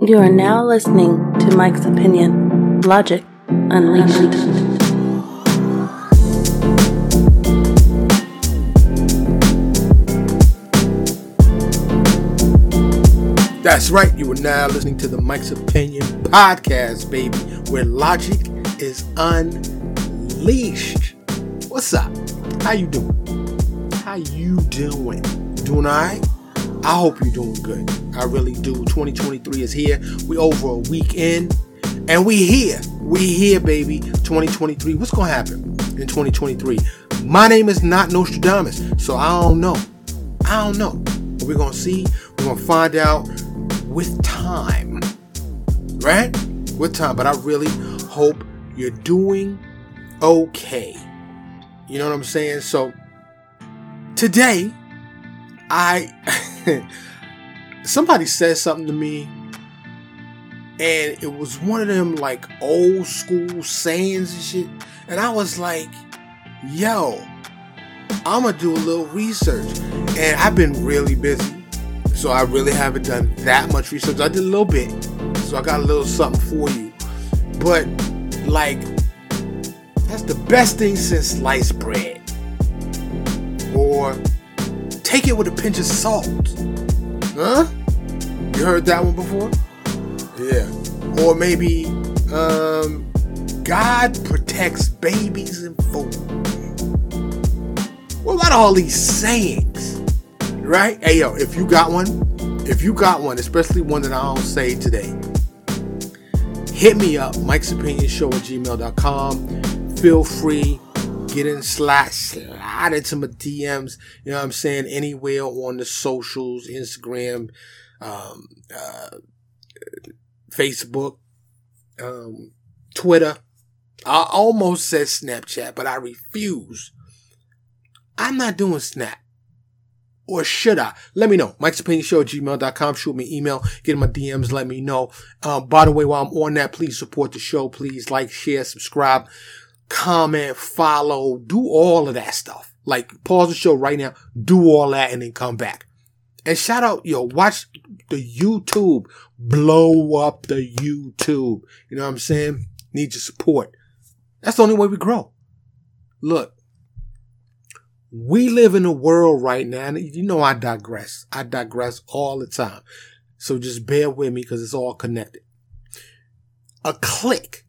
You are now listening to Mike's Opinion, Logic Unleashed. That's right, you are now listening to the Mike's Opinion podcast, baby, where logic is unleashed. What's up? How you doing? Doing all right? I hope you're doing good. I really do. 2023 is here. We over a week in, and we here. We here, baby. 2023. What's going to happen in 2023? My name is not Nostradamus, so I don't know. But we're going to see. We're going to find out. With time, right? With time. But I really hope you're doing okay. You know what I'm saying? So today, somebody said something to me, and it was one of them like old school sayings and shit. And I was like, yo, I'm gonna do a little research. And I've been really busy. So I really haven't done that much research. I did a little bit. So I got a little something for you. But, like, that's the best thing since sliced bread. Or, take it with a pinch of salt. Huh? You heard that one before? Yeah. Or maybe, God protects babies and food. What about all these sayings? Right? Hey, yo, if you got one, especially one that I don't say today, hit me up, Mike'sOpinionShow@gmail.com. Feel free, get in slide into my DMs, you know what I'm saying, anywhere on the socials, Instagram, Facebook, Twitter. I almost said Snapchat, but I refuse. I'm not doing Snap. Or should I? Let me know. Mike'sOpinionShow@gmail.com. Shoot me an email. Get in my DMs. Let me know. By the way, while I'm on that, please support the show. Please like, share, subscribe, comment, follow. Do all of that stuff. Like, pause the show right now. Do all that and then come back. And shout out, yo, watch the YouTube. Blow up the YouTube. You know what I'm saying? Need your support. That's the only way we grow. Look. We live in a world right now, and you know I digress. I digress all the time. So just bear with me because it's all connected. A click.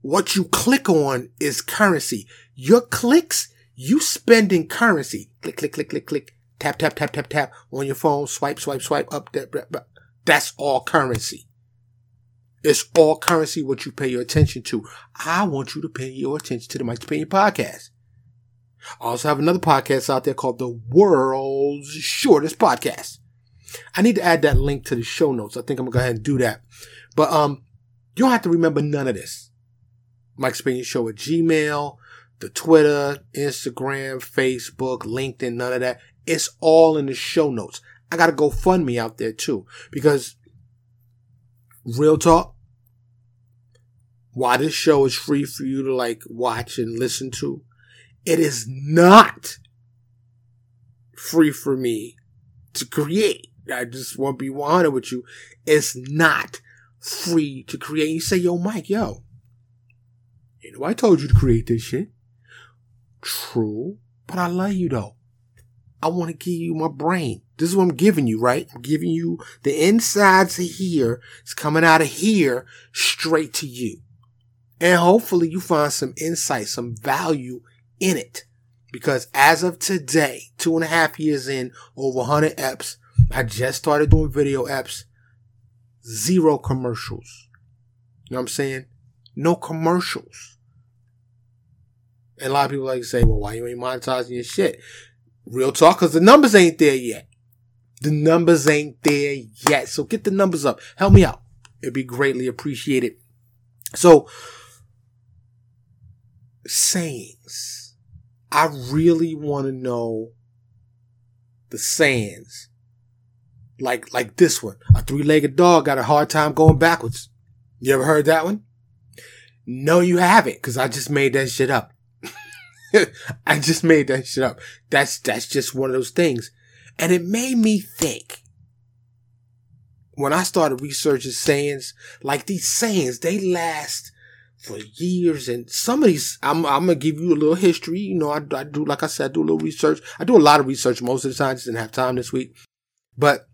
What you click on is currency. Your clicks, you spending currency. Click, click, click, click, click. Tap, tap, tap, tap, tap. On your phone, swipe, swipe, swipe. Up, that. That's all currency. It's all currency what you pay your attention to. I want you to pay your attention to the Mike's Opinion podcast. I also have another podcast out there called The World's Shortest Podcast. I need to add that link to the show notes. I think I'm going to go ahead and do that. But you don't have to remember none of this. Mike's Opinion Show at Gmail, the Twitter, Instagram, Facebook, LinkedIn, none of that. It's all in the show notes. I got to go fund me out there too. Because, real talk, while this show is free for you to like watch and listen to, it is not free for me to create. I just want to be 100 with you. It's not free to create. You say, yo, Mike, you know, I told you to create this shit. True, but I love you, though. I want to give you my brain. This is what I'm giving you, right? I'm giving you the insides of here. It's coming out of here straight to you. And hopefully you find some insight, some value in it, because as of today, 2.5 years in, over 100 eps, I just started doing video eps, 0 commercials. You know what I'm saying? No commercials. And a lot of people like to say, well, why you ain't monetizing your shit? Real talk, because the numbers ain't there yet. The numbers ain't there yet. So get the numbers up. Help me out. It'd be greatly appreciated. So, sayings. I really want to know the sayings. Like this one. A 3-legged dog got a hard time going backwards. You ever heard that one? No, you haven't, because I just made that shit up. That's just one of those things. And it made me think. when I started researching sayings, like these sayings, they last for years. And some of these, I'm going to give you a little history. You know, I do, like I said, I do a little research. I do a lot of research most of the time. I just didn't have time this week. But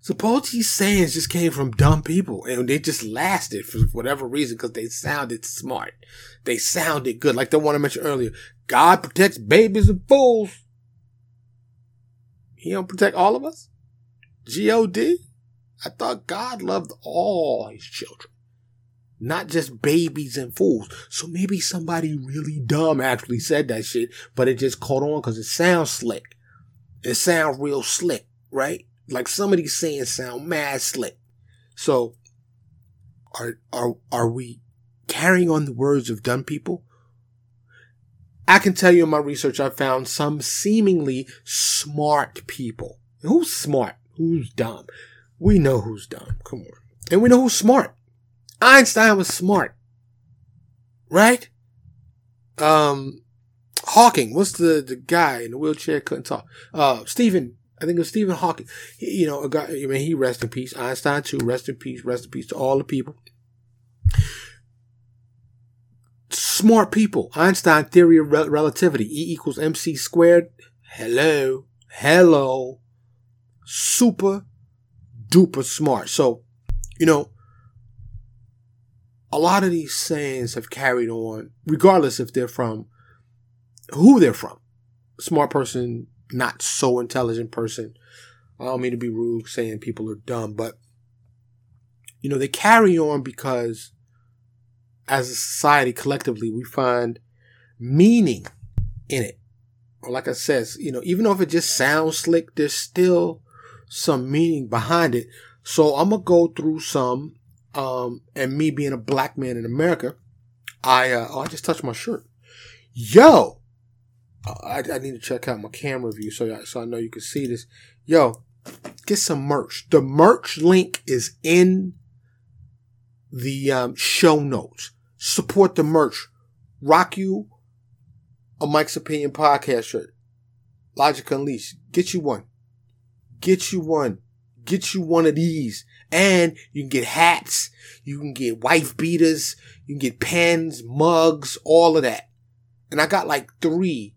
suppose these sayings just came from dumb people and they just lasted for whatever reason because they sounded smart. They sounded good. Like the one I mentioned earlier, God protects babies and fools. He don't protect all of us? G-O-D? I thought God loved all his children, not just babies and fools. So maybe somebody really dumb actually said that shit, but it just caught on because it sounds slick. It sounds real slick, right? Like some of these sayings sound mad slick. So are we carrying on the words of dumb people? I can tell you in my research, I found some seemingly smart people. Who's smart? Who's dumb? We know who's dumb. Come on. And we know who's smart. Einstein was smart. Right? Hawking. What's the guy in the wheelchair couldn't talk? I think it was Stephen Hawking. He, you know, a guy, I mean, he rest in peace. Einstein too. Rest in peace to all the people. Smart people. Einstein theory of relativity. E equals MC squared. Hello. Super duper smart. So, you know, a lot of these sayings have carried on, regardless if they're from who they're from. Smart person, not so intelligent person. I don't mean to be rude saying people are dumb, but, you know, they carry on because as a society collectively, we find meaning in it. Or like I said, you know, even though if it just sounds slick, there's still some meaning behind it. So I'm going to go through some, and me being a black man in America, I just touched my shirt. Yo! I need to check out my camera view so I know you can see this. Yo, get some merch. The merch link is in the show notes. Support the merch. Rock you a Mike's Opinion podcast shirt. Logic Unleashed. Get you one. Get you one of these. And you can get hats. You can get wife beaters. You can get pens, mugs, all of that. And I got like 3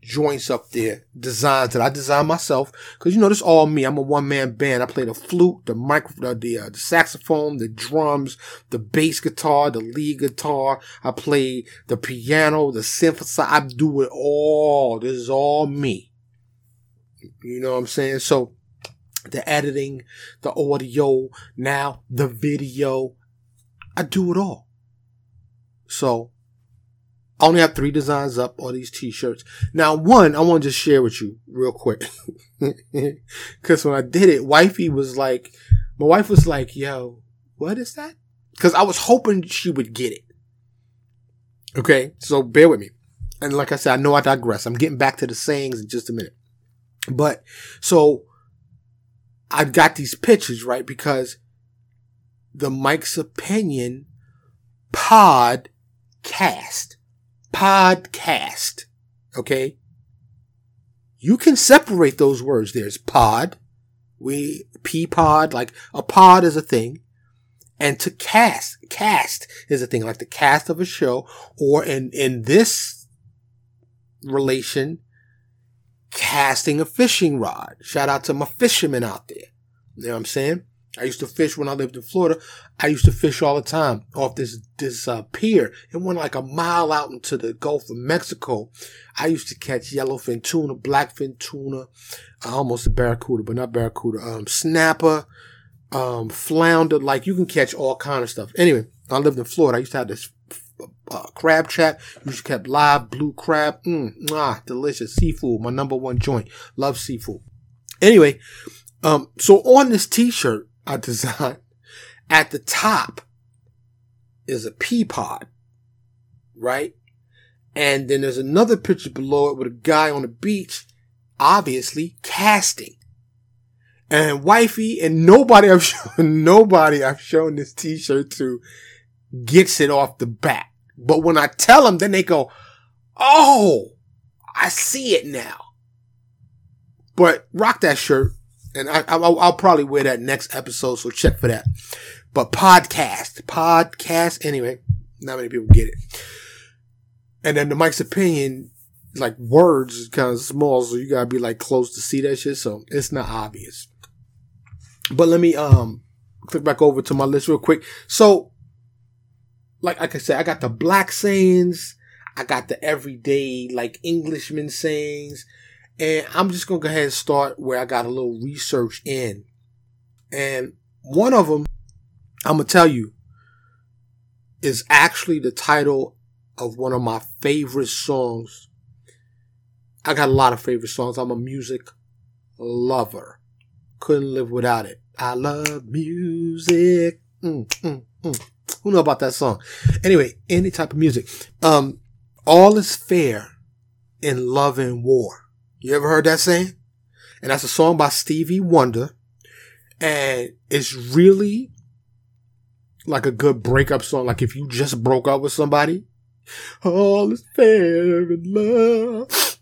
joints up there, designs that I designed myself. Because, you know, this is all me. I'm a one-man band. I play the flute, the saxophone, the drums, the bass guitar, the lead guitar. I play the piano, the synthesizer. I do it all. This is all me. You know what I'm saying? So the editing, the audio, now the video. I do it all. So I only have 3 designs up on these t-shirts. Now, one, I want to just share with you real quick. Because when I did it, my wife was like, yo, what is that? Because I was hoping she would get it. Okay, so bear with me. And like I said, I know I digress. I'm getting back to the sayings in just a minute. But, so, I got these pictures, right? Because the Mike's Opinion podcast. Okay. You can separate those words. There's pod. P pod, like a pod is a thing. And to cast. Cast is a thing, like the cast of a show. Or in this relation, casting a fishing rod. Shout out to my fishermen out there. You know what I'm saying? I used to fish when I lived in Florida. I used to fish all the time off this pier. It went like a mile out into the Gulf of Mexico. I used to catch yellowfin tuna, blackfin tuna, almost a barracuda, but not barracuda, snapper, flounder. Like, you can catch all kind of stuff. Anyway, I lived in Florida. I used to have this crab trap. You used to catch live blue crab. Delicious. Seafood, my number one joint. Love seafood. Anyway, so on this t-shirt I designed, at the top is a pea pod, right? And then there's another picture below it with a guy on the beach, obviously casting. And wifey and nobody I've shown this t-shirt to gets it off the bat. But when I tell them, then they go, oh, I see it now. But rock that shirt. And I'll probably wear that next episode, so check for that. But podcast, anyway, not many people get it. And then the Mike's opinion, like words is kind of small, so you gotta be like close to see that shit, so it's not obvious. But let me click back over to my list real quick. So, like I said, I got the black sayings, I got the everyday like Englishman sayings, and I'm just gonna go ahead and start where I got a little research in. And one of them, I'm gonna tell you, is actually the title of one of my favorite songs. I got a lot of favorite songs. I'm a music lover. Couldn't live without it. I love music. Who know about that song? Anyway, any type of music. All is fair in love and war. You ever heard that saying? And that's a song by Stevie Wonder. And it's really like a good breakup song. Like if you just broke up with somebody. All is fair in love.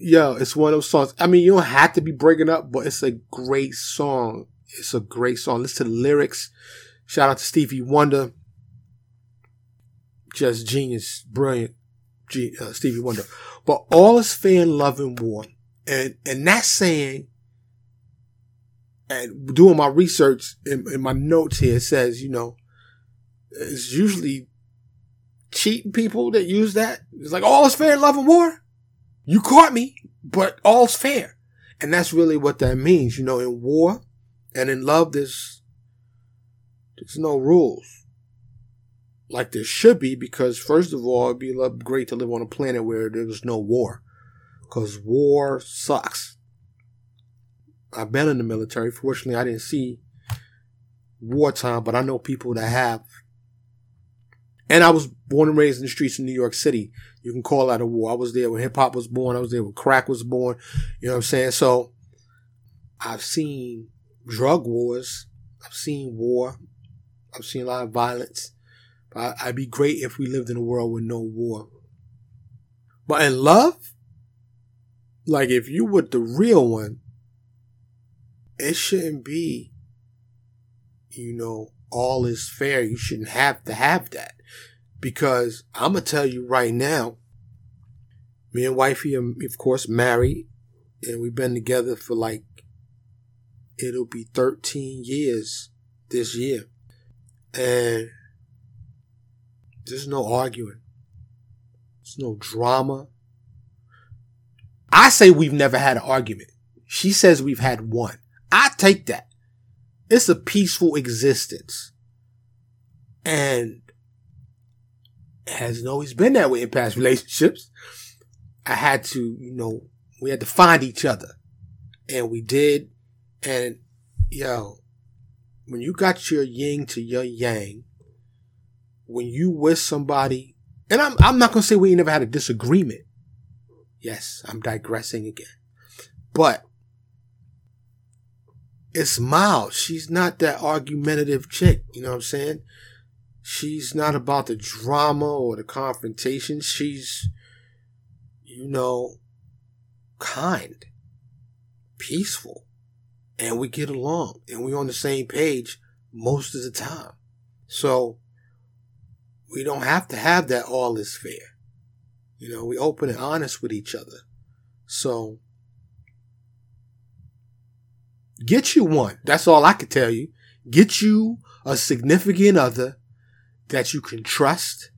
Yo, it's one of those songs. I mean, you don't have to be breaking up, but it's a great song. It's a great song. Listen to the lyrics. Shout out to Stevie Wonder. Just genius. Brilliant. Stevie Wonder. But all is fair in love and war. And that's saying, and doing my research in my notes here, it says, you know, it's usually cheating people that use that. It's like, all is fair in love and war. You caught me, but all's fair. And that's really what that means. You know, in war and in love, there's no rules. Like there should be, because first of all, it'd be great to live on a planet where there's no war. Because war sucks. I've been in the military. Fortunately, I didn't see wartime, but I know people that have. And I was born and raised in the streets of New York City. You can call that a war. I was there when hip-hop was born. I was there when crack was born. You know what I'm saying? So I've seen drug wars. I've seen war. I've seen a lot of violence. But I'd be great if we lived in a world with no war. But in love, like if you were the real one, it shouldn't be, you know, all is fair. You shouldn't have to have that. Because I'm going to tell you right now, me and wifey are, of course, married. And we've been together for like, it'll be 13 years this year. And there's no arguing. There's no drama. I say we've never had an argument. She says we've had one. I take that. It's a peaceful existence. And it hasn't always been that way in past relationships. I had to, you know, we had to find each other. And we did. And, yo, when you got your yin to your yang, when you with somebody, and I'm not going to say we ain't never had a disagreement. Yes, I'm digressing again. But it's mild. She's not that argumentative chick. You know what I'm saying? She's not about the drama or the confrontation. She's, you know, kind, peaceful, and we get along, and we're on the same page most of the time. So we don't have to have that all is fair. You know, we open and honest with each other. So get you one. That's all I could tell you. Get you a significant other that you can trust,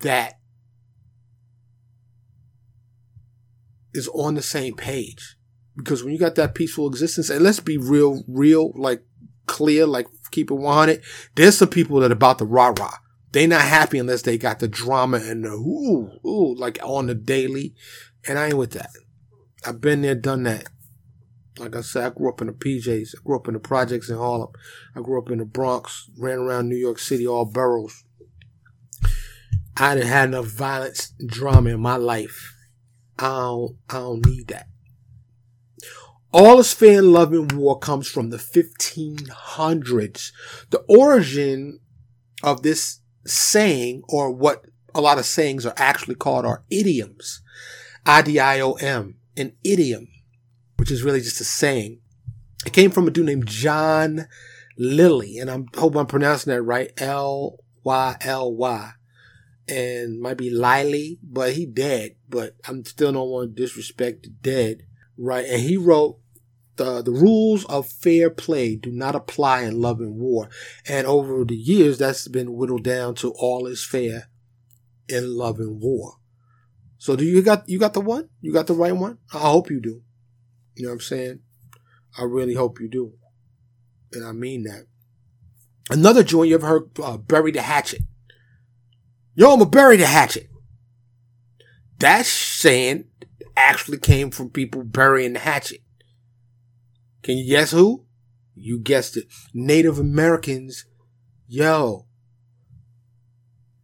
that is on the same page. Because when you got that peaceful existence, and let's be real, like clear, like keep it 100. There's some people that are about the rah-rah. They not happy unless they got the drama and the ooh, like on the daily. And I ain't with that. I've been there, done that. Like I said, I grew up in the PJs. I grew up in the projects in Harlem. I grew up in the Bronx, ran around New York City, all boroughs. I didn't have enough violence and drama in my life. I don't need that. All is fair in love and war comes from the 1500s. The origin of this saying, or what a lot of sayings are actually called, are idioms. I-D-I-O-M, an idiom, which is really just a saying. It came from a dude named John Lilly, and I hope I'm pronouncing that right, L-Y-L-Y. And might be Liley, but he dead. But I'm still don't want to disrespect the dead, right? And he wrote the rules of fair play do not apply in love and war. And over the years, that's been whittled down to all is fair in love and war. So do you got the one? You got the right one? I hope you do. You know what I'm saying? I really hope you do, and I mean that. Another joint you ever heard? Bury the hatchet. Yo, I'ma bury the hatchet. That saying actually came from people burying the hatchet. Can you guess who? You guessed it. Native Americans, yo.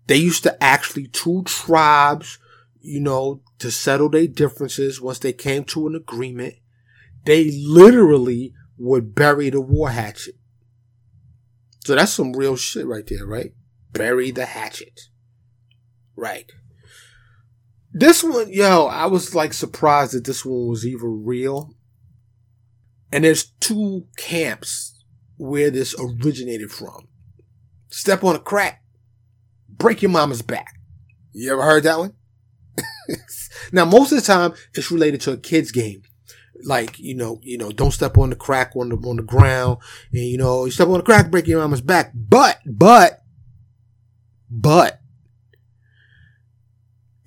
They used to actually, two tribes, you know, to settle their differences once they came to an agreement, they literally would bury the war hatchet. So that's some real shit right there, right? Bury the hatchet. Right. This one, yo, I was like surprised that this one was even real. And there's two camps where this originated from. Step on a crack, break your mama's back. You ever heard that one? Now, most of the time, it's related to a kid's game. Like, you know, don't step on the crack on the ground. And, you know, you step on the crack, break your mama's back. But.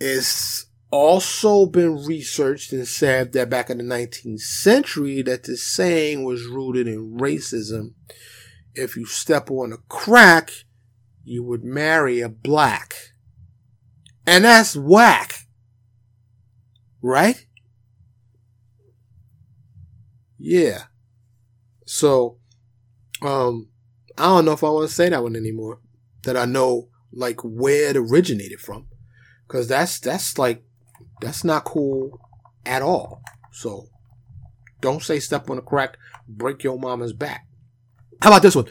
It's also been researched and said that back in the 19th century that this saying was rooted in racism. If you step on a crack, you would marry a black. And that's whack. Right? Yeah. So, I don't know if I want to say that one anymore. That I know, like, where it originated from. Cause that's not cool at all. So don't say step on a crack, break your mama's back. How about this one?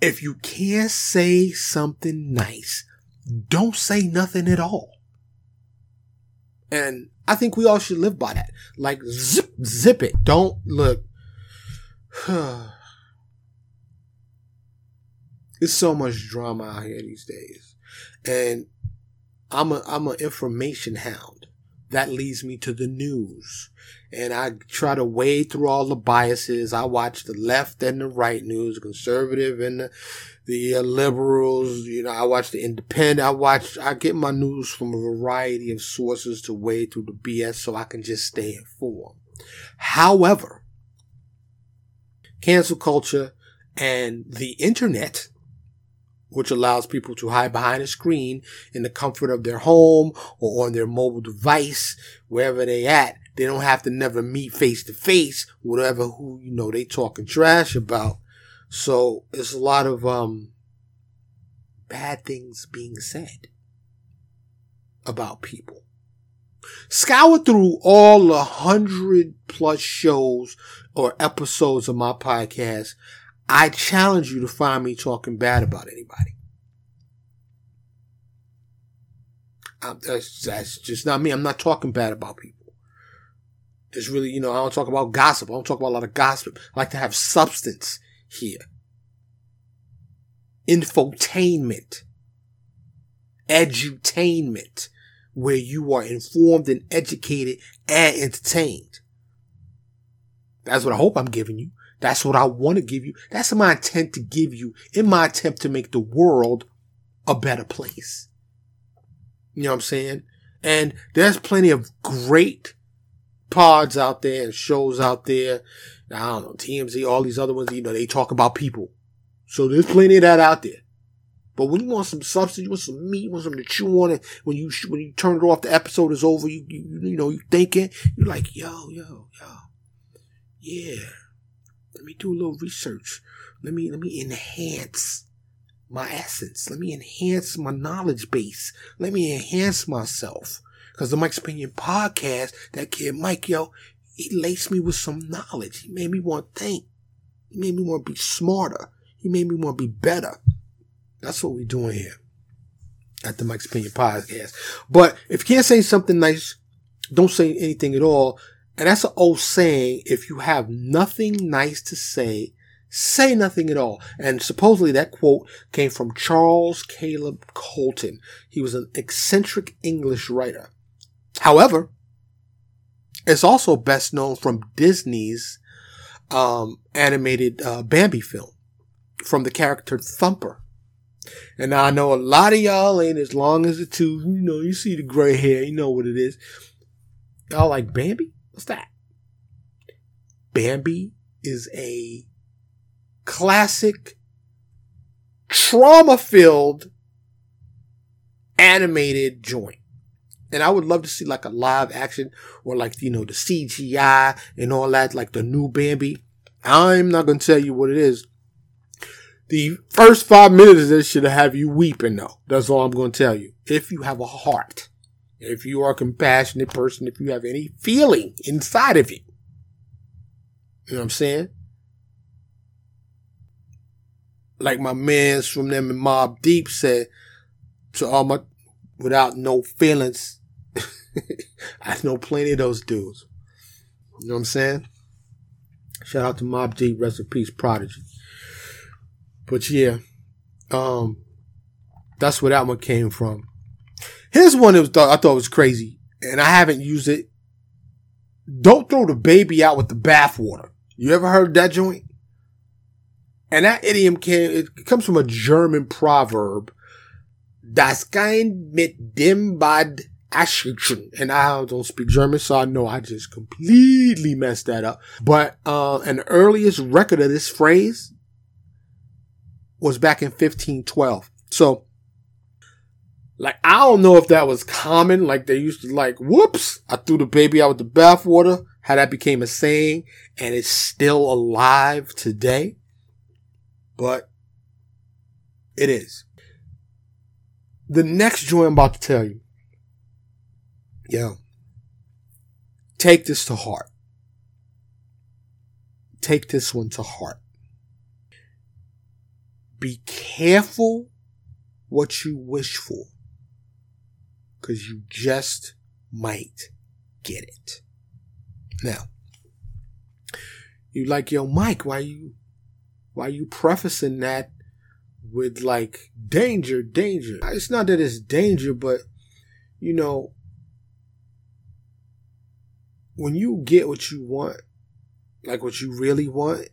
If you can't say something nice, don't say nothing at all. And I think we all should live by that. Like zip it. Don't look. There's so much drama out here these days. And I'm an information hound. That leads me to the news. And I try to wade through all the biases. I watch the left and the right news, conservative and the liberals. You know, I watch the independent. I get my news from a variety of sources to wade through the BS so I can just stay informed. However, cancel culture and the internet, which allows people to hide behind a screen in the comfort of their home or on their mobile device, wherever they at. They don't have to never meet face to face, whatever who, you know, they talking trash about. So it's a lot of bad things being said about people. Scour through all 100+ shows or episodes of my podcast. I challenge you to find me talking bad about anybody. That's just not me. I'm not talking bad about people. It's really, you know, I don't talk about gossip. I don't talk about a lot of gossip. I like to have substance here. Infotainment. Edutainment. Where you are informed and educated and entertained. That's what I hope I'm giving you. That's what I want to give you. That's my intent to give you in my attempt to make the world a better place. You know what I'm saying? And there's plenty of great pods out there and shows out there. I don't know, TMZ, all these other ones, you know, they talk about people. So there's plenty of that out there. But when you want some substance, you want some meat, you want something to chew on, and when you turn it off, the episode is over, you know, you thinking, you're like, yo. Yeah. Let me do a little research. Let me enhance my essence. Let me enhance my knowledge base. Let me enhance myself. Because the Mike's Opinion podcast, that kid Mike, yo, he laced me with some knowledge. He made me want to think. He made me want to be smarter. He made me want to be better. That's what we're doing here at the Mike's Opinion podcast. But if you can't say something nice, don't say anything at all. And that's an old saying, if you have nothing nice to say, say nothing at all. And supposedly that quote came from Charles Caleb Colton. He was an eccentric English writer. However, it's also best known from Disney's animated Bambi film, from the character Thumper. And now I know a lot of y'all ain't as long as the two, you know, you see the gray hair, you know what it is. Y'all like Bambi? What's that? Bambi is a classic, trauma-filled, animated joint. And I would love to see like a live action or like, you know, the CGI and all that, like the new Bambi. I'm not going to tell you what it is. The first 5 minutes of this should have you weeping though. That's all I'm going to tell you. If you have a heart, if you are a compassionate person, if you have any feeling inside of you. You know what I'm saying? Like my mans from them in Mob Deep said to all my, without no feelings, I know plenty of those dudes. You know what I'm saying? Shout out to Mob Deep, rest in peace, Prodigy. But yeah, that's where that one came from. Here's one that was I thought was crazy, and I haven't used it. Don't throw the baby out with the bathwater. You ever heard of that joint? And that idiom comes from a German proverb, Das Kind mit dem Bad Aschchen. And I don't speak German, so I know I just completely messed that up. But an earliest record of this phrase was back in 1512. So, like, I don't know if that was common. Like, they used to, like, whoops, I threw the baby out with the bathwater. How that became a saying, and it's still alive today. But it is. The next joint I'm about to tell you. Yeah. Take this to heart. Take this one to heart. Be careful what you wish for, because you just might get it. Now, you like, yo, Mike, why you prefacing that with like danger? It's not that it's danger, but you know, when you get what you want, like what you really want,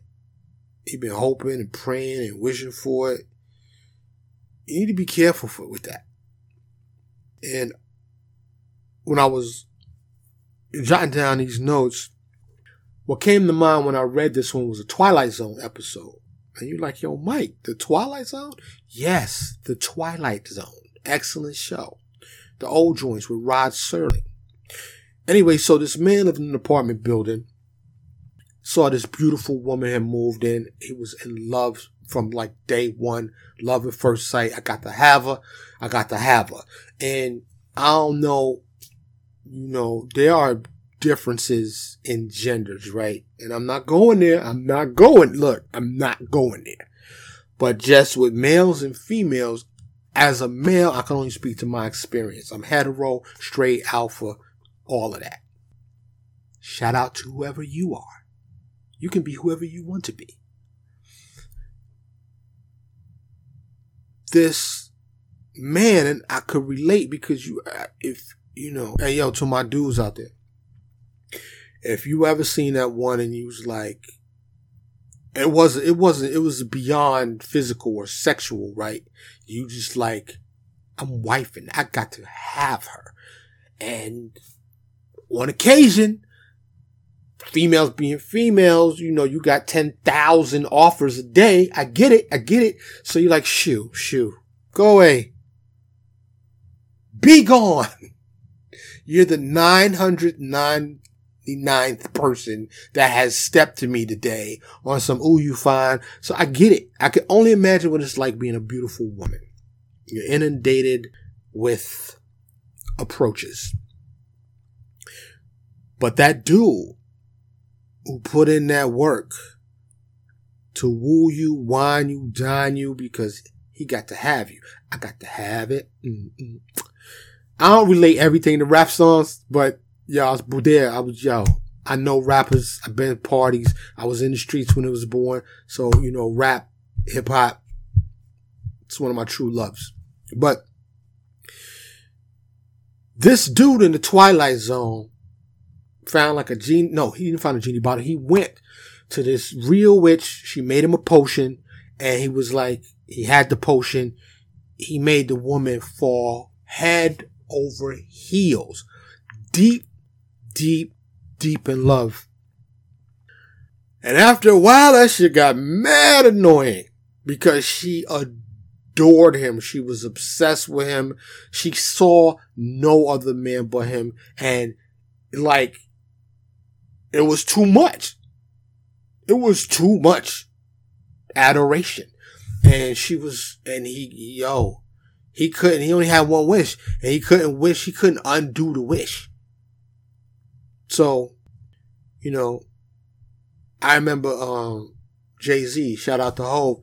you've been hoping and praying and wishing for it, you need to be careful with that. And when I was jotting down these notes, what came to mind when I read this one was a Twilight Zone episode. And you're like, yo, Mike, the Twilight Zone? Yes, the Twilight Zone. Excellent show. The old joints with Rod Serling. Anyway, so this man lived in an apartment building. Saw this beautiful woman had moved in. He was in love from like day one. Love at first sight. I got to have her. And I don't know, you know, there are differences in genders, right? And I'm not going there. Look, I'm not going there. But just with males and females, as a male, I can only speak to my experience. I'm hetero, straight, alpha, all of that. Shout out to whoever you are. You can be whoever you want to be. This man, and I could relate because hey, yo, to my dudes out there, if you ever seen that one and you was like, it was beyond physical or sexual, right? You just like, I'm wifing. I got to have her. And on occasion, females being females, you know, you got 10,000 offers a day. I get it. So you're like, shoo. Go away. Be gone. You're the 999th person that has stepped to me today on some, ooh, you fine. So I get it. I can only imagine what it's like being a beautiful woman. You're inundated with approaches. But that dude who put in that work to woo you, wine you, dine you, because he got to have you. I got to have it. Mm-mm. I don't relate everything to rap songs, but y'all, I was there. I know rappers. I've been at parties. I was in the streets when it was born. So, you know, rap, hip hop, it's one of my true loves. But this dude in the Twilight Zone found like a genie. No, he didn't find a genie bottle. He went to this real witch. She made him a potion, and he was like, he had the potion. He made the woman fall head over heels. Deep, deep, deep in love. And after a while, that shit got mad annoying because she adored him. She was obsessed with him. She saw no other man but him. And like, it was too much. It was too much adoration. And she was, and he couldn't, he only had one wish, and he couldn't undo the wish. So, you know, I remember, Jay-Z, shout out to Hov,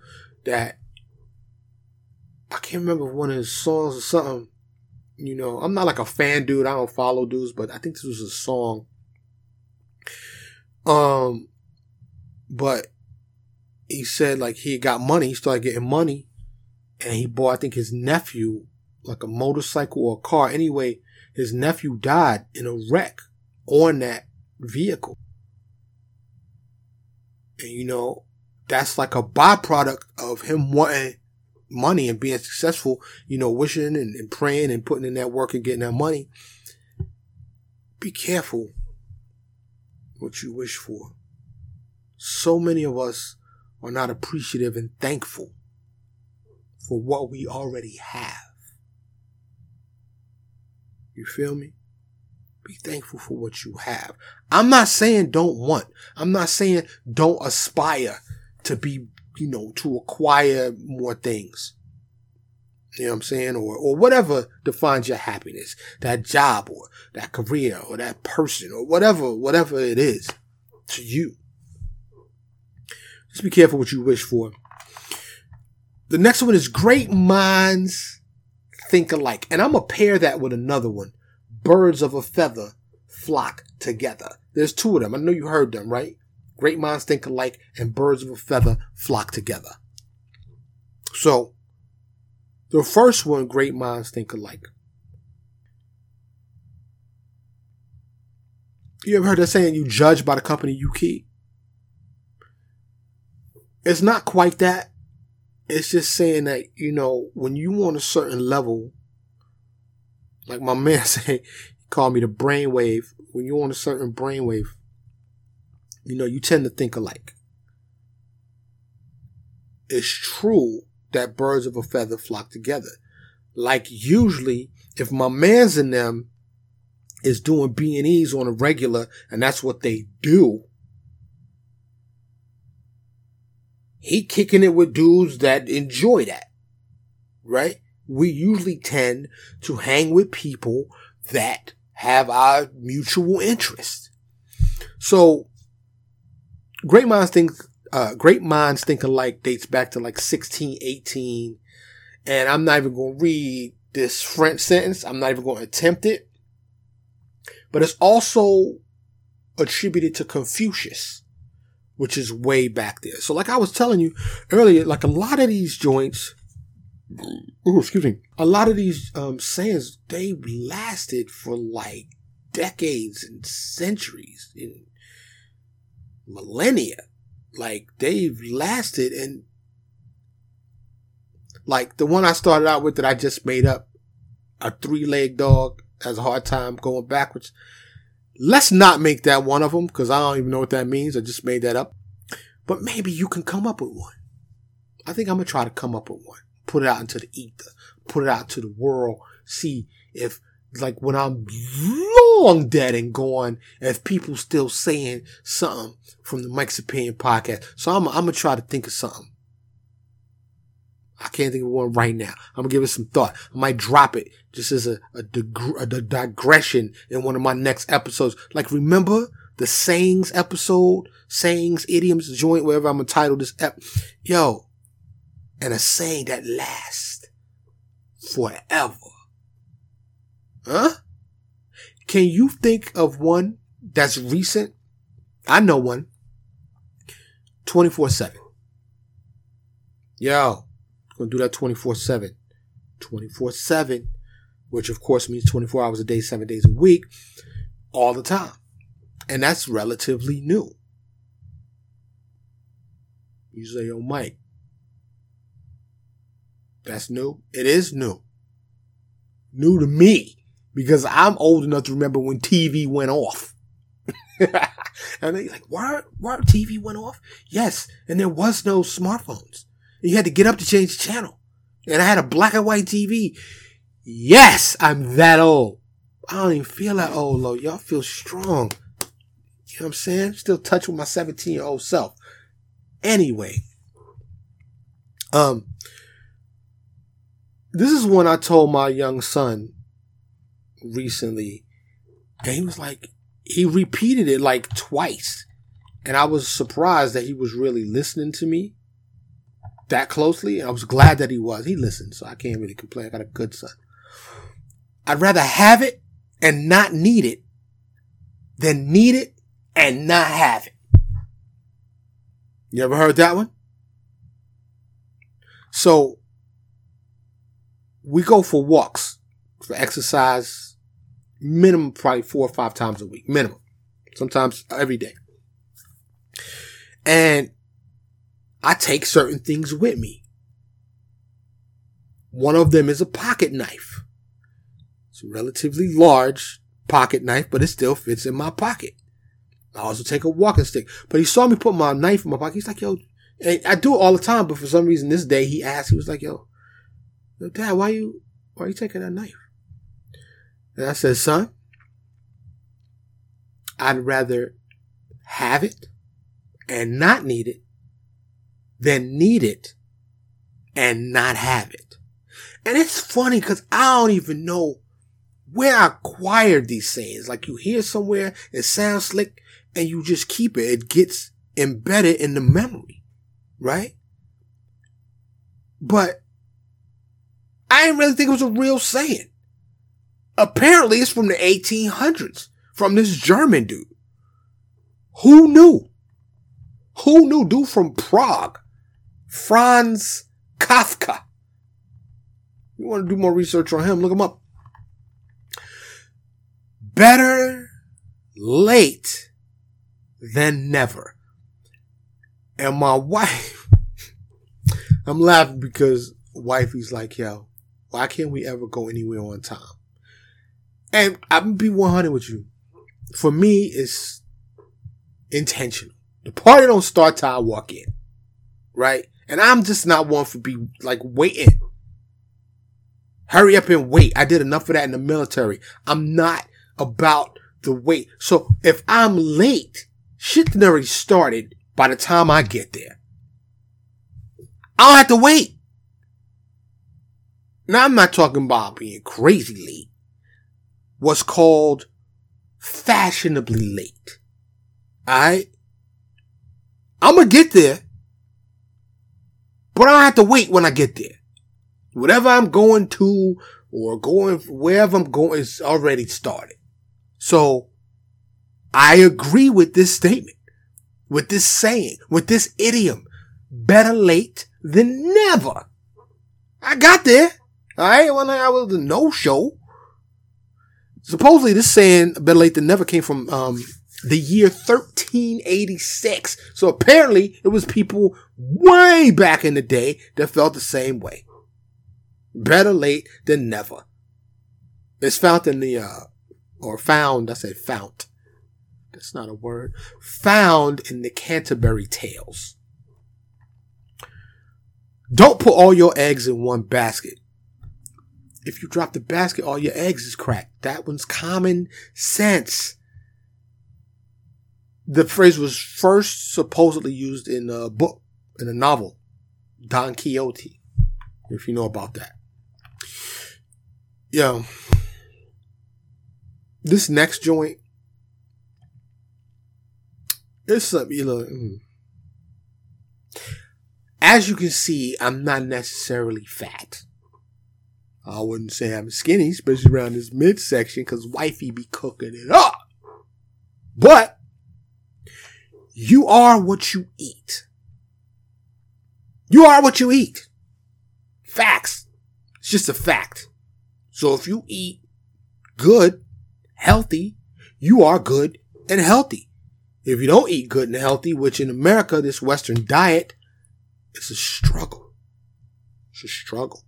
that I can't remember one of his songs or something. You know, I'm not like a fan dude. I don't follow dudes, but I think this was a song. But he said, like, he got money. He started getting money. And he bought, I think, his nephew, like, a motorcycle or a car. Anyway, his nephew died in a wreck on that vehicle. And, you know, that's like a byproduct of him wanting money and being successful, you know, wishing and praying and putting in that work and getting that money. Be careful what you wish for. So many of us are not appreciative and thankful for what we already have. You feel me? Be thankful for what you have. I'm not saying don't want. I'm not saying don't aspire to be, you know, to acquire more things. You know what I'm saying? Or whatever defines your happiness. That job or that career or that person or whatever it is to you. Just be careful what you wish for. The next one is great minds think alike. And I'm going to pair that with another one. Birds of a feather flock together. There's two of them. I know you heard them, right? Great minds think alike and birds of a feather flock together. So, the first one, great minds think alike. You ever heard that saying, you judge by the company you keep? It's not quite that. It's just saying that, you know, when you on a certain level, like my man say, he called me the brainwave. When you on a certain brainwave, you know, you tend to think alike. It's true that birds of a feather flock together. Like usually, if my man's in them is doing B&Es on a regular, and that's what they do, he kicking it with dudes that enjoy that, right? We usually tend to hang with people that have our mutual interest. So, great minds think alike dates back to like 1618, and I'm not even going to read this French sentence. I'm not even going to attempt it. But it's also attributed to Confucius, which is way back there. So like I was telling you earlier, like a lot of these joints, a lot of these sayings, they lasted for like decades and centuries and millennia. Like they've lasted, and like the one I started out with that I just made up, a three-legged dog has a hard time going backwards. Let's not make that one of them because I don't even know what that means. I just made that up. But maybe you can come up with one. I think I'm going to try to come up with one. Put it out into the ether. Put it out to the world. See if, like, when I'm long dead and gone, if people still saying something from the Mike's Opinion podcast. So I'm going to try to think of something. I can't think of one right now. I'm going to give it some thought. I might drop it just as a digression in one of my next episodes. Like, remember the sayings episode? Sayings, idioms, joint, whatever I'm going to title this episode. Yo, and a saying that lasts forever. Huh? Can you think of one that's recent I know one. 24/7. Yo, gonna do that 24/7. 24/7, which of course means 24 hours a day, 7 days a week, all the time. And that's relatively new. You say, yo, Mike, that's new. It is new. New to me, because I'm old enough to remember when TV went off. And they're like, why TV went off? Yes. And there was no smartphones. You had to get up to change the channel. And I had a black and white TV. Yes, I'm that old. I don't even feel that old, though. Y'all feel strong. You know what I'm saying? I'm still in touch with my 17-year-old self. Anyway. This is one I told my young son recently. And he was like, he repeated it like twice. And I was surprised that he was really listening to me that closely. And I was glad that he was. He listened, so I can't really complain. I got a good son. I'd rather have it and not need it than need it and not have it. You ever heard that one? So we go for walks, for exercise, minimum probably 4 or 5 times a week, minimum. Sometimes every day. And I take certain things with me. One of them is a pocket knife. It's a relatively large pocket knife, but it still fits in my pocket. I also take a walking stick. But he saw me put my knife in my pocket. He's like, yo, and I do it all the time, but for some reason this day he asked, he was like, yo, Dad, why you taking that knife? And I said, son, I'd rather have it and not need it than need it and not have it. And it's funny because I don't even know where I acquired these sayings. Like you hear somewhere, it sounds slick, and you just keep it. It gets embedded in the memory, right? But I didn't really think it was a real saying. Apparently, it's from the 1800s, from this German dude. Who knew? Who knew? Dude from Prague, Franz Kafka. You want to do more research on him? Look him up. Better late than never. And my wife, I'm laughing because wifey's like, yo, why can't we ever go anywhere on time? And I'm going to be 100 with you. For me, it's intentional. The party don't start till I walk in. Right? And I'm just not one for be like waiting. Hurry up and wait. I did enough of that in the military. I'm not about the wait. So if I'm late, shit's already started by the time I get there. I don't have to wait. Now, I'm not talking about being crazy late. What's called fashionably late. Alright? I'm gonna get there. But I don't have to wait when I get there. Whatever I'm going to or going wherever I'm going is already started. So I agree with this statement, with this saying, with this idiom. Better late than never. I got there. Alright? One night I was a no-show. Supposedly, this saying, better late than never, came from the year 1386. So apparently, it was people way back in the day that felt the same way. Better late than never. It's found in the, found. That's not a word. Found in the Canterbury Tales. Don't put all your eggs in one basket. If you drop the basket, all your eggs is cracked. That one's common sense. The phrase was first supposedly used in a book, in a novel, Don Quixote, if you know about that. Yo, this next joint, it's something, you know, as you can see, I'm not necessarily fat. I wouldn't say I'm skinny, especially around this midsection, because wifey be cooking it up. But You are what you eat. You are what you eat. Facts. It's just a fact. So if you eat good, healthy, you are good and healthy. If you don't eat good and healthy, which in America, this Western diet, it's a struggle. It's a struggle.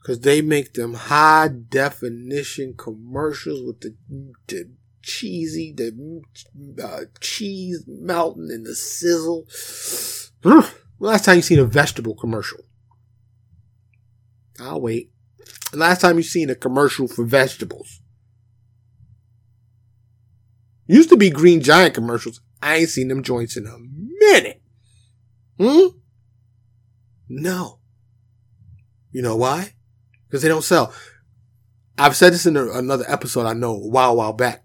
Because they make them high definition commercials with the cheesy, the cheese melting and the sizzle. Last time you seen a vegetable commercial? I'll wait. Last time you seen a commercial for vegetables? Used to be Green Giant commercials. I ain't seen them joints in a minute. No. You know why? Because they don't sell. I've said this in another episode, I know, a while back.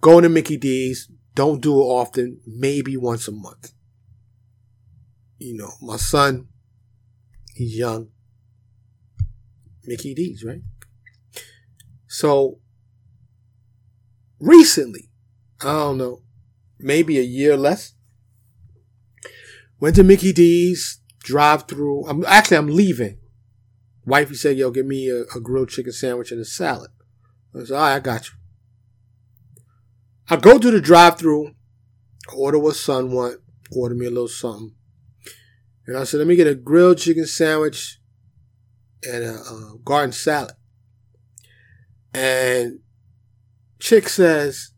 Going to Mickey D's, don't do it often, maybe once a month. You know, my son, he's young. Mickey D's, right? So, recently, I don't know, maybe a year less, went to Mickey D's, drive through. I'm leaving. Wifey said, yo, give me a grilled chicken sandwich and a salad. I said, all right, I got you. I go to the drive-thru, order what son want, order me a little something. And I said, let me get a grilled chicken sandwich and a garden salad. And chick says,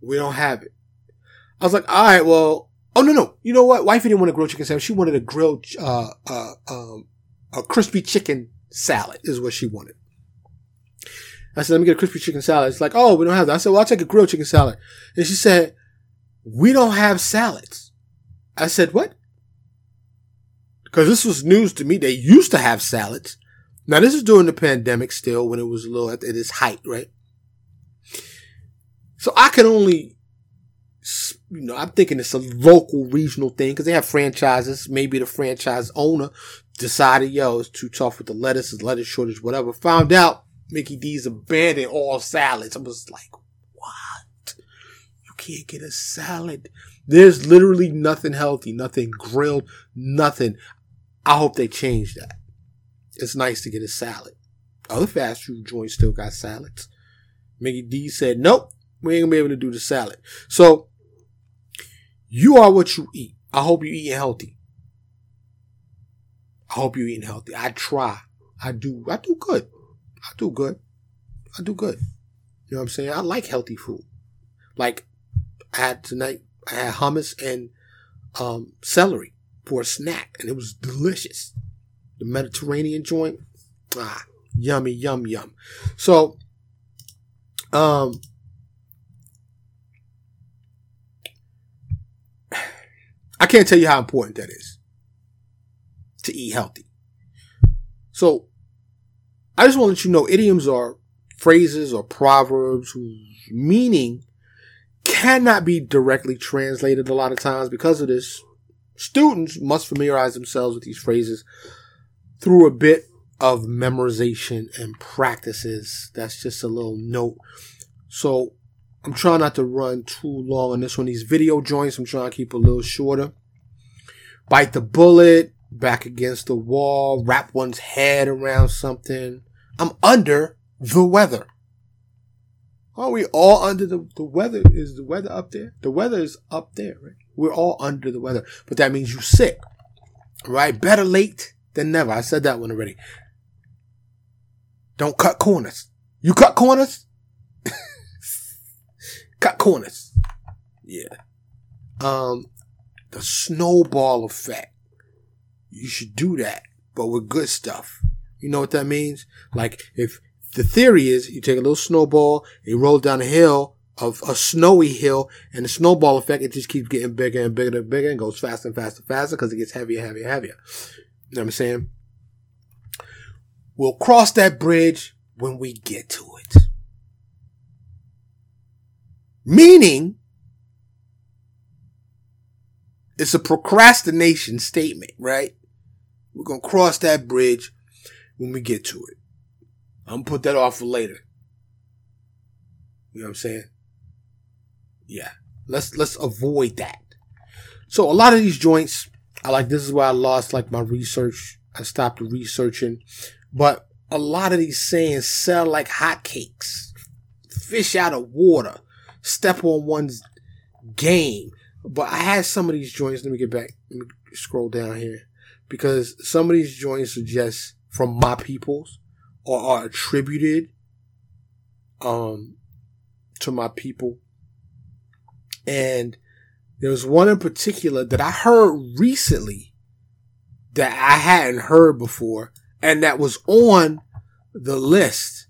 we don't have it. I was like, all right, well, oh, no. You know what? Wifey didn't want a grilled chicken sandwich. She wanted a grilled, a crispy chicken salad is what she wanted. I said, let me get a crispy chicken salad. It's like, oh, we don't have that. I said, well, I'll take a grilled chicken salad. And she said, we don't have salads. I said, what? Because this was news to me. They used to have salads. Now, this is during the pandemic still, when it was a little at its height, right? So I can only, you know, I'm thinking it's a local, regional thing because they have franchises. Maybe the franchise owner decided, yo, it's too tough with the lettuce, there's lettuce shortage, whatever. Found out Mickey D's abandoned all salads. I was like, what? You can't get a salad. There's literally nothing healthy, nothing grilled, nothing. I hope they change that. It's nice to get a salad. Other fast food joints still got salads. Mickey D said, nope, we ain't gonna be able to do the salad. So, you are what you eat. I hope you're eating healthy. I hope you're eating healthy. I try. I do good. I do good. You know what I'm saying? I like healthy food. Like, I had hummus and celery for a snack, and it was delicious. The Mediterranean joint, yummy, yum, yum. So, I can't tell you how important that is to eat healthy. So, I just want to let you know idioms are phrases or proverbs whose meaning cannot be directly translated a lot of times. Because of this, students must familiarize themselves with these phrases through a bit of memorization and practices. That's just a little note. So I'm trying not to run too long on this one. These video joints, I'm trying to keep a little shorter. Bite the bullet. Back against the wall, wrap one's head around something. I'm under the weather. Aren't we all under the weather? Is the weather up there? The weather is up there, right? We're all under the weather. But that means you're sick, right? Better late than never. I said that one already. Don't cut corners. You cut corners? Cut corners. Yeah. The snowball effect. You should do that, but with good stuff. You know what that means? Like, if the theory is you take a little snowball, you roll down a hill, of a snowy hill, and the snowball effect, it just keeps getting bigger and bigger and bigger and goes faster and faster and faster because it gets heavier and heavier and heavier. You know what I'm saying? We'll cross that bridge when we get to it. Meaning, it's a procrastination statement, right? We're going to cross that bridge when we get to it. I'm going to put that off for later. You know what I'm saying? Yeah. Let's avoid that. So a lot of these joints, this is where I lost my research. I stopped researching. But a lot of these sayings sell like hotcakes. Fish out of water. Step on one's game. But I had some of these joints. Let me get back. Let me scroll down here. Because some of these joints are just from my peoples or are attributed to my people. And there was one in particular that I heard recently that I hadn't heard before. And that was on the list.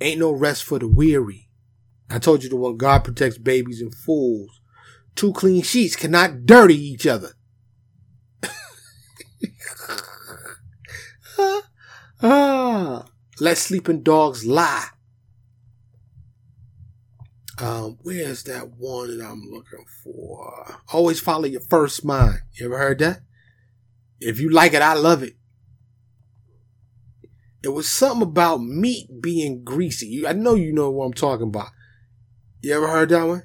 Ain't no rest for the weary. I told you the one, God protects babies and fools. Two clean sheets cannot dirty each other. Let sleeping dogs lie. Where's that one that I'm looking for? Always follow your first mind. You ever heard that? If you like it, I love it. It was something about meat being greasy. I know you know what I'm talking about. You ever heard that one?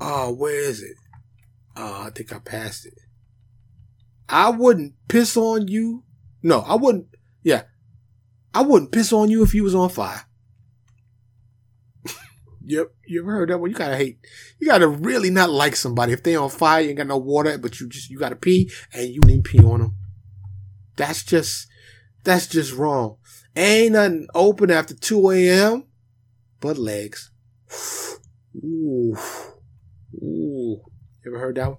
Oh, where is it? I think I passed it. I wouldn't piss on you. No, I wouldn't. Yeah. I wouldn't piss on you if you was on fire. Yep, you ever heard that one? You gotta hate. You gotta really not like somebody. If they on fire, you ain't got no water, but you gotta pee, and you didn't pee on them. That's just wrong. Ain't nothing open after 2 a.m. but legs. Ooh. You ever heard that one?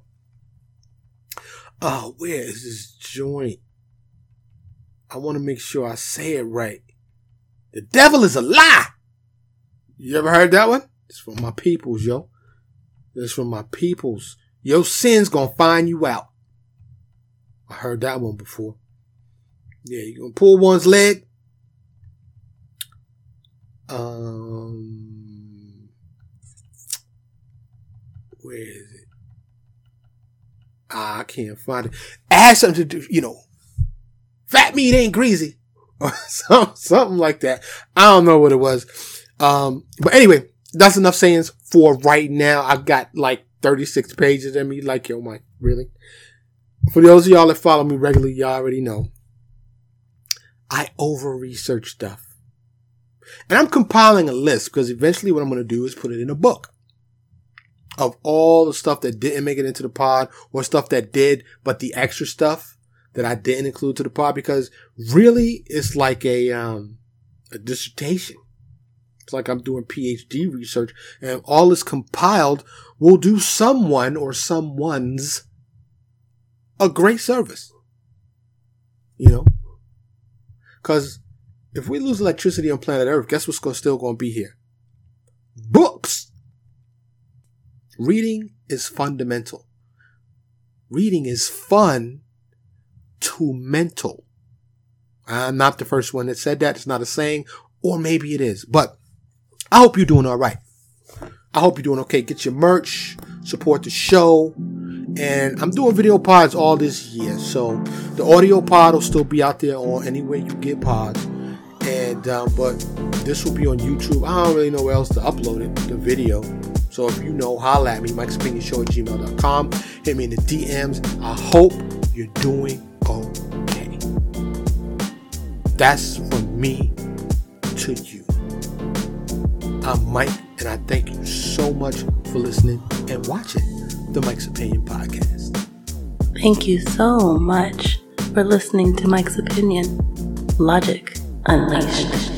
Oh, where is this joint? I want to make sure I say it right. The devil is a lie. You ever heard that one? It's from my peoples, yo. It's from my peoples. Your sin's gonna find you out. I heard that one before. Yeah, you gonna pull one's leg. Where is it? I can't find it. Ask them to do, fat meat ain't greasy. Or something like that. I don't know what it was. But anyway, that's enough sayings for right now. I've got 36 pages in me. Yo, Mike, really? For those of y'all that follow me regularly, y'all already know. I over-research stuff. And I'm compiling a list because eventually what I'm going to do is put it in a book of all the stuff that didn't make it into the pod or stuff that did, but the extra stuff that I didn't include to the pod, because really it's like a dissertation. It's like I'm doing PhD research, and all is compiled will do someone or someone's a great service. Because if we lose electricity on planet Earth, guess what's still going to be here? Books! Reading is fundamental. Reading is fun to mental. I'm not the first one that said that. It's not a saying, or maybe it is, but I hope you're doing all right. I hope you're doing okay. Get your merch, support the show. And I'm doing video pods all this year. So the audio pod will still be out there on anywhere you get pods. And but this will be on YouTube. I don't really know where else to upload it, the video. So if you know, holla at me, MikeSpinianShow@gmail.com. Hit me in the DMs. I hope you're doing okay. That's from me to you. I'm Mike, and I thank you so much for listening and watching the Mike's Opinion Podcast. Thank you so much for listening to Mike's Opinion. Logic Unleashed.